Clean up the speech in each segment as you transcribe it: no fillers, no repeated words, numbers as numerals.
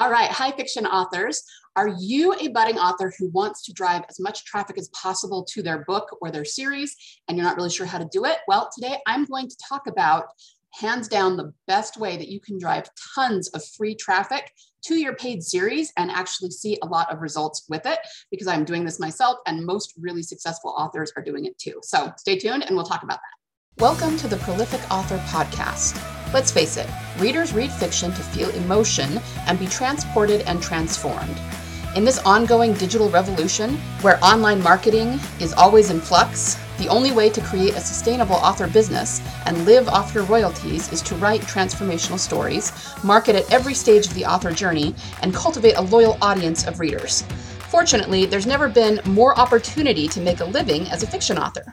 All right, hi fiction authors. Are you a budding author who wants to drive as much traffic as possible to their book or their series, and you're not really sure how to do it? Well, today I'm going to talk about, hands down, the best way that you can drive tons of free traffic to your paid series and actually see a lot of results with it, because I'm doing this myself and most really successful authors are doing it too. So stay tuned and we'll talk about that. Welcome to the Prolific Author Podcast. Let's face it, readers read fiction to feel emotion and be transported and transformed. In this ongoing digital revolution, where online marketing is always in flux, the only way to create a sustainable author business and live off your royalties is to write transformational stories, market at every stage of the author journey, and cultivate a loyal audience of readers. Fortunately, there's never been more opportunity to make a living as a fiction author.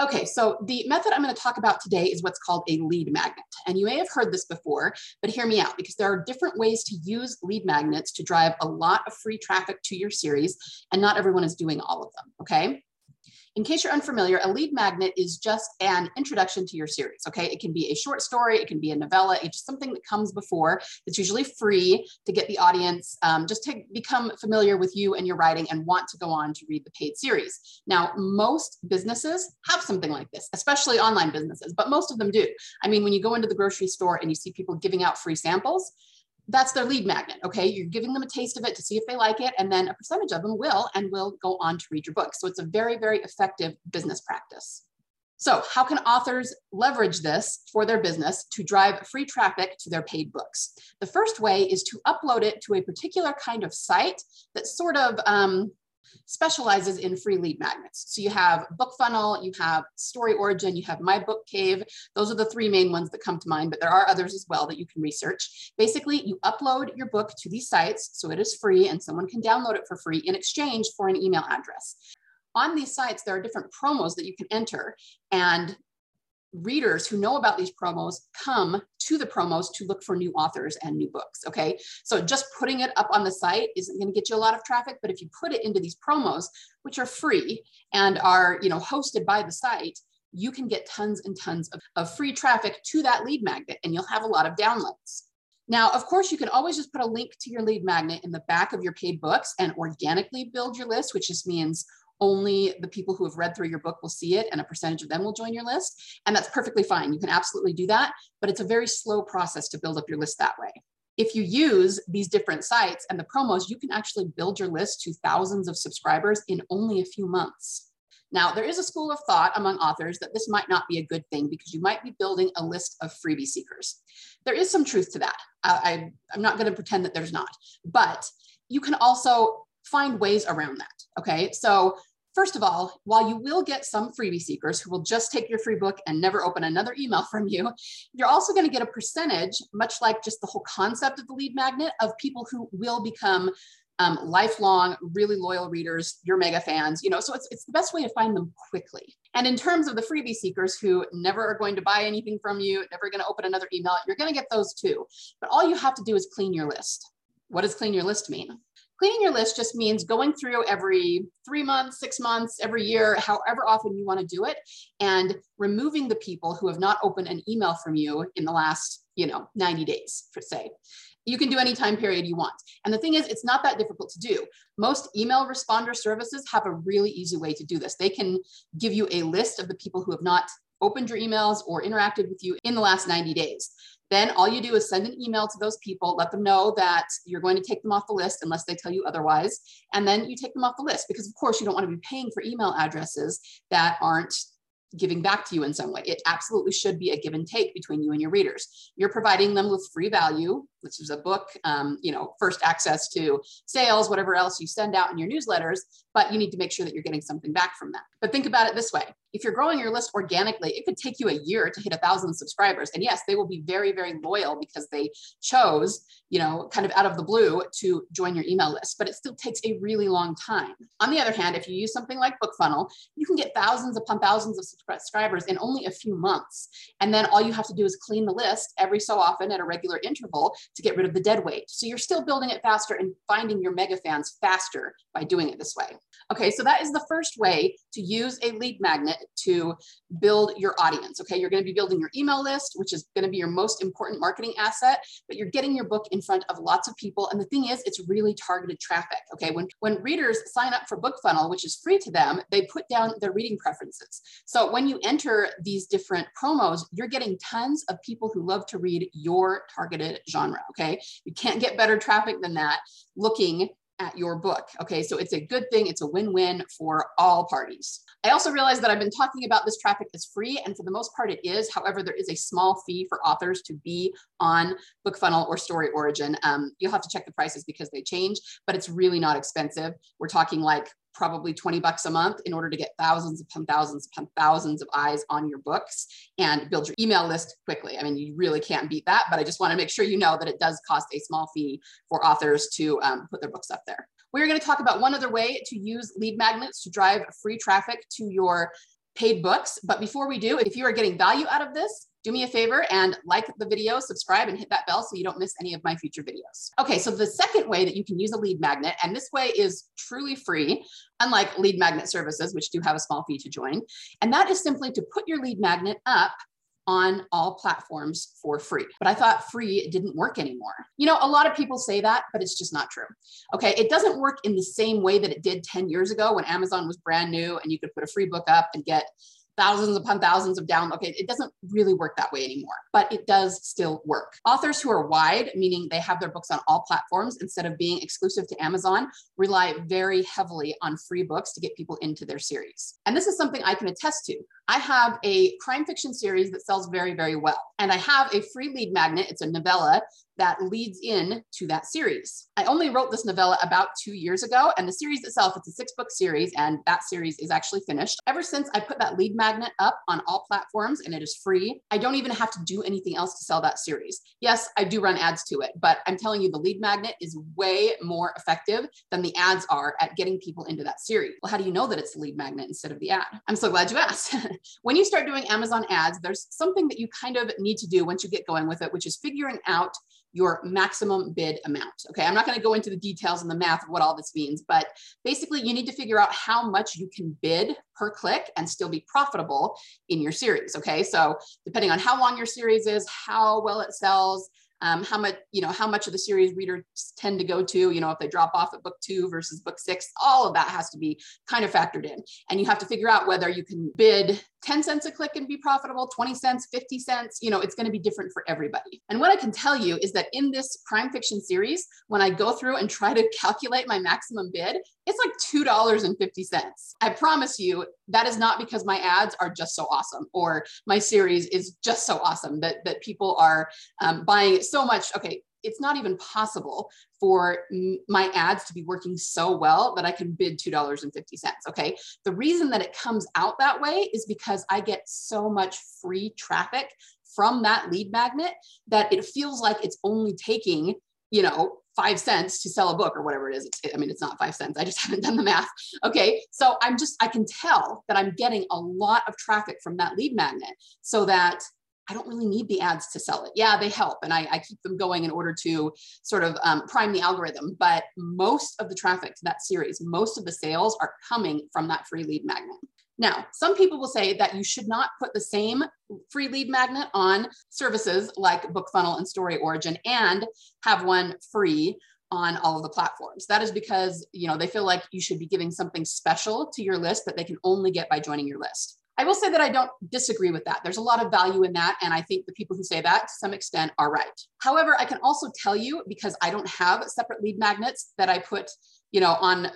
Okay, so the method I'm going to talk about today is what's called a lead magnet. And you may have heard this before, but hear me out, because there are different ways to use lead magnets to drive a lot of free traffic to your series, and not everyone is doing all of them, okay? In case you're unfamiliar, a lead magnet is just an introduction to your series, okay? It can be a short story, it can be a novella, it's just something that comes before. It's usually free to get the audience just to become familiar with you and your writing and want to go on to read the paid series. Now, most businesses have something like this, especially online businesses, but most of them do. I mean, when you go into the grocery store and you see people giving out free samples, that's their lead magnet, okay? You're giving them a taste of it to see if they like it, and then a percentage of them will go on to read your book. So it's a very, very effective business practice. So how can authors leverage this for their business to drive free traffic to their paid books? The first way is to upload it to a particular kind of site that sort of specializes in free lead magnets. So you have BookFunnel, you have Story Origin, you have My Book Cave. Those are the three main ones that come to mind, but there are others as well that you can research. Basically, you upload your book to these sites so it is free and someone can download it for free in exchange for an email address. On these sites, there are different promos that you can enter, and readers who know about these promos come to the promos to look for new authors and new books, okay? So just putting it up on the site isn't going to get you a lot of traffic, but if you put it into these promos, which are free and are, you know, hosted by the site, you can get tons and tons of free traffic to that lead magnet, and you'll have a lot of downloads. Now, of course, you can always just put a link to your lead magnet in the back of your paid books and organically build your list, which just means only the people who have read through your book will see it, and a percentage of them will join your list. And that's perfectly fine. You can absolutely do that, but it's a very slow process to build up your list that way. If you use these different sites and the promos, you can actually build your list to thousands of subscribers in only a few months. Now, there is a school of thought among authors that this might not be a good thing because you might be building a list of freebie seekers. There is some truth to that. I'm not going to pretend that there's not, but you can also find ways around that, okay? So first of all, while you will get some freebie seekers who will just take your free book and never open another email from you, you're also going to get a percentage, much like just the whole concept of the lead magnet, of people who will become lifelong, really loyal readers, your mega fans, you know, so it's the best way to find them quickly. And in terms of the freebie seekers who never are going to buy anything from you, never going to open another email, you're going to get those too. But all you have to do is clean your list. What does clean your list mean? Cleaning your list just means going through every 3 months, 6 months, every year, however often you want to do it, and removing the people who have not opened an email from you in the last, 90 days, per se. You can do any time period you want. And the thing is, it's not that difficult to do. Most email responder services have a really easy way to do this. They can give you a list of the people who have not opened your emails or interacted with you in the last 90 days. Then all you do is send an email to those people, let them know that you're going to take them off the list unless they tell you otherwise. And then you take them off the list because, of course, you don't want to be paying for email addresses that aren't giving back to you in some way. It absolutely should be a give and take between you and your readers. You're providing them with free value which is a book, first access to sales, whatever else you send out in your newsletters, but you need to make sure that you're getting something back from that. But think about it this way. If you're growing your list organically, it could take you a year to hit 1,000 subscribers. And yes, they will be very, very loyal because they chose, kind of out of the blue to join your email list, but it still takes a really long time. On the other hand, if you use something like BookFunnel, you can get thousands upon thousands of subscribers in only a few months. And then all you have to do is clean the list every so often at a regular interval to get rid of the dead weight. So you're still building it faster and finding your mega fans faster by doing it this way. Okay, so that is the first way to use a lead magnet to build your audience. Okay, you're going to be building your email list, which is going to be your most important marketing asset, but you're getting your book in front of lots of people. And the thing is, it's really targeted traffic. Okay, when readers sign up for BookFunnel, which is free to them, they put down their reading preferences. So when you enter these different promos, you're getting tons of people who love to read your targeted genre. Okay, you can't get better traffic than that looking at your book. Okay, so it's a good thing. It's a win-win for all parties. I also realize that I've been talking about this traffic is free, and for the most part it is. However, there is a small fee for authors to be on BookFunnel or Story Origin. You'll have to check the prices because they change, but it's really not expensive. We're talking like probably $20 a month in order to get thousands upon thousands upon thousands of eyes on your books and build your email list quickly. I mean, you really can't beat that, but I just want to make sure you know that it does cost a small fee for authors to put their books up there. We're going to talk about one other way to use lead magnets to drive free traffic to your paid books. But before we do, if you are getting value out of this, do me a favor and like the video, subscribe, and hit that bell so you don't miss any of my future videos. Okay, so the second way that you can use a lead magnet, and this way is truly free, unlike lead magnet services, which do have a small fee to join, and that is simply to put your lead magnet up on all platforms for free. But I thought free didn't work anymore. A lot of people say that, but it's just not true. Okay, it doesn't work in the same way that it did 10 years ago when Amazon was brand new and you could put a free book up and get thousands upon thousands of downloads. Okay, it doesn't really work that way anymore, but it does still work. Authors who are wide, meaning they have their books on all platforms instead of being exclusive to Amazon, rely very heavily on free books to get people into their series. And this is something I can attest to. I have a crime fiction series that sells very, very well. And I have a free lead magnet. It's a novella that leads in to that series. I only wrote this novella about 2 years ago, and the series itself, it's a 6-book series, and that series is actually finished. Ever since I put that lead magnet up on all platforms, and it is free, I don't even have to do anything else to sell that series. Yes, I do run ads to it, but I'm telling you, the lead magnet is way more effective than the ads are at getting people into that series. Well, how do you know that it's the lead magnet instead of the ad? I'm so glad you asked. When you start doing Amazon ads, there's something that you kind of need to do once you get going with it, which is figuring out your maximum bid amount. Okay, I'm not going to go into the details and the math of what all this means, but basically you need to figure out how much you can bid per click and still be profitable in your series. Okay, so depending on how long your series is, how well it sells, how much of the series readers tend to go to, if they drop off at book 2 versus book 6, all of that has to be kind of factored in. And you have to figure out whether you can bid 10 cents a click and be profitable, 20 cents, 50 cents, it's going to be different for everybody. And what I can tell you is that in this crime fiction series, when I go through and try to calculate my maximum bid, it's like $2.50. I promise you that is not because my ads are just so awesome or my series is just so awesome that people are buying it so much. Okay, it's not even possible for my ads to be working so well that I can bid $2.50. Okay, the reason that it comes out that way is because I get so much free traffic from that lead magnet that it feels like it's only taking 5 cents to sell a book or whatever it is. It's not 5 cents. I just haven't done the math. Okay. So I can tell that I'm getting a lot of traffic from that lead magnet so that I don't really need the ads to sell it. Yeah, they help. And I keep them going in order to sort of prime the algorithm. But most of the traffic to that series, most of the sales are coming from that free lead magnet. Now, some people will say that you should not put the same free lead magnet on services like BookFunnel and Story Origin and have one free on all of the platforms. That is because, they feel like you should be giving something special to your list that they can only get by joining your list. I will say that I don't disagree with that. There's a lot of value in that. And I think the people who say that to some extent are right. However, I can also tell you, because I don't have separate lead magnets that I put, on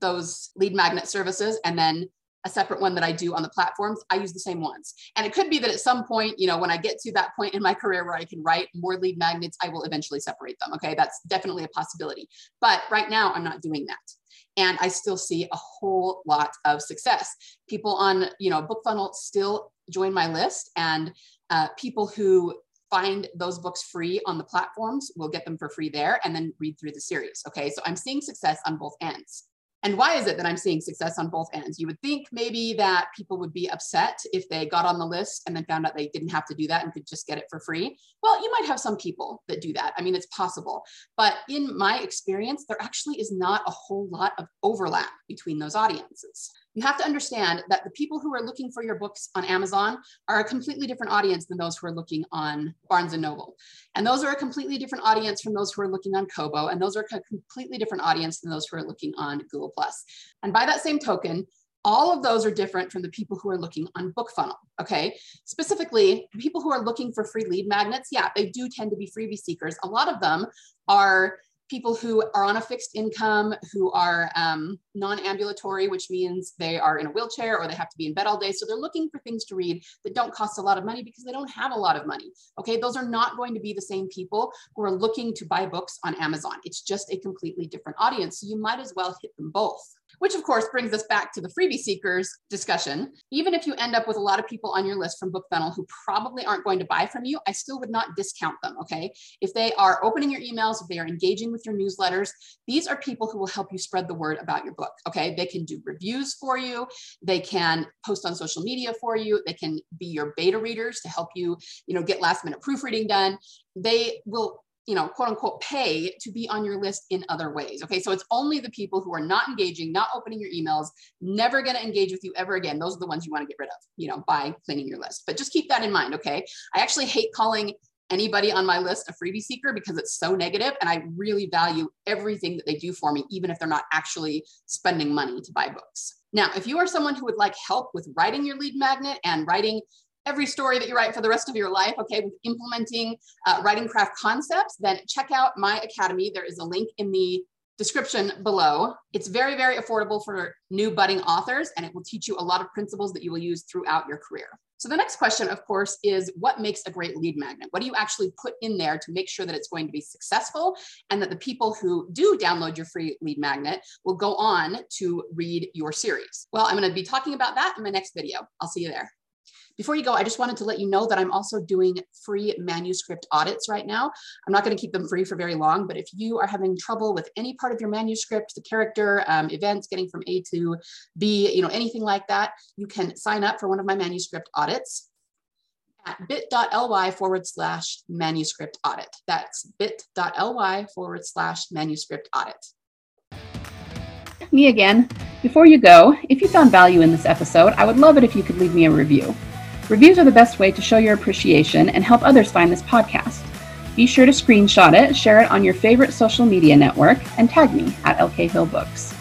those lead magnet services and then a separate one that I do on the platforms, I use the same ones. And it could be that at some point, you know, when I get to that point in my career where I can write more lead magnets, I will eventually separate them. Okay. That's definitely a possibility. But right now I'm not doing that. And I still see a whole lot of success. People on, you know, BookFunnel still join my list, and people who find those books free on the platforms will get them for free there and then read through the series. Okay. So I'm seeing success on both ends. And why is it that I'm seeing success on both ends? You would think maybe that people would be upset if they got on the list and then found out they didn't have to do that and could just get it for free. Well, you might have some people that do that. I mean, it's possible. But in my experience, there actually is not a whole lot of overlap between those audiences. You have to understand that the people who are looking for your books on Amazon are a completely different audience than those who are looking on Barnes & Noble. And those are a completely different audience from those who are looking on Kobo. And those are a completely different audience than those who are looking on Google+. And by that same token, all of those are different from the people who are looking on BookFunnel, okay? Specifically, people who are looking for free lead magnets, yeah, they do tend to be freebie seekers. A lot of them are people who are on a fixed income, who are non-ambulatory, which means they are in a wheelchair or they have to be in bed all day. So they're looking for things to read that don't cost a lot of money because they don't have a lot of money. Okay, those are not going to be the same people who are looking to buy books on Amazon. It's just a completely different audience. So you might as well hit them both. Which of course brings us back to the freebie seekers discussion. Even if you end up with a lot of people on your list from BookFunnel who probably aren't going to buy from you, I still would not discount them, okay? If they are opening your emails, if they are engaging with your newsletters, these are people who will help you spread the word about your book, okay? They can do reviews for you. They can post on social media for you. They can be your beta readers to help you, you know, get last minute proofreading done. They will, you know, quote unquote, pay to be on your list in other ways. Okay. So it's only the people who are not engaging, not opening your emails, never going to engage with you ever again. Those are the ones you want to get rid of, you know, by cleaning your list. But just keep that in mind. Okay. I actually hate calling anybody on my list a freebie seeker because it's so negative, and I really value everything that they do for me, even if they're not actually spending money to buy books. Now, if you are someone who would like help with writing your lead magnet and writing every story that you write for the rest of your life, okay, with implementing writing craft concepts, then check out my academy. There is a link in the description below. It's very, very affordable for new budding authors, and it will teach you a lot of principles that you will use throughout your career. So the next question, of course, is what makes a great lead magnet? What do you actually put in there to make sure that it's going to be successful and that the people who do download your free lead magnet will go on to read your series? Well, I'm going to be talking about that in my next video. I'll see you there. Before you go, I just wanted to let you know that I'm also doing free manuscript audits right now. I'm not going to keep them free for very long, but if you are having trouble with any part of your manuscript, the character, events, getting from A to B, you know, anything like that, you can sign up for one of my manuscript audits at bit.ly/manuscript audit. That's bit.ly/manuscript audit. Me again. Before you go, if you found value in this episode, I would love it if you could leave me a review. Reviews are the best way to show your appreciation and help others find this podcast. Be sure to screenshot it, share it on your favorite social media network, and tag me at LK Hill Books.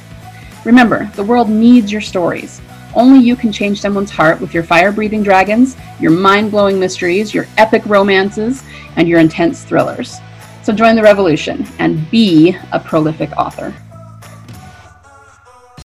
Remember, the world needs your stories. Only you can change someone's heart with your fire-breathing dragons, your mind-blowing mysteries, your epic romances, and your intense thrillers. So join the revolution and be a prolific author.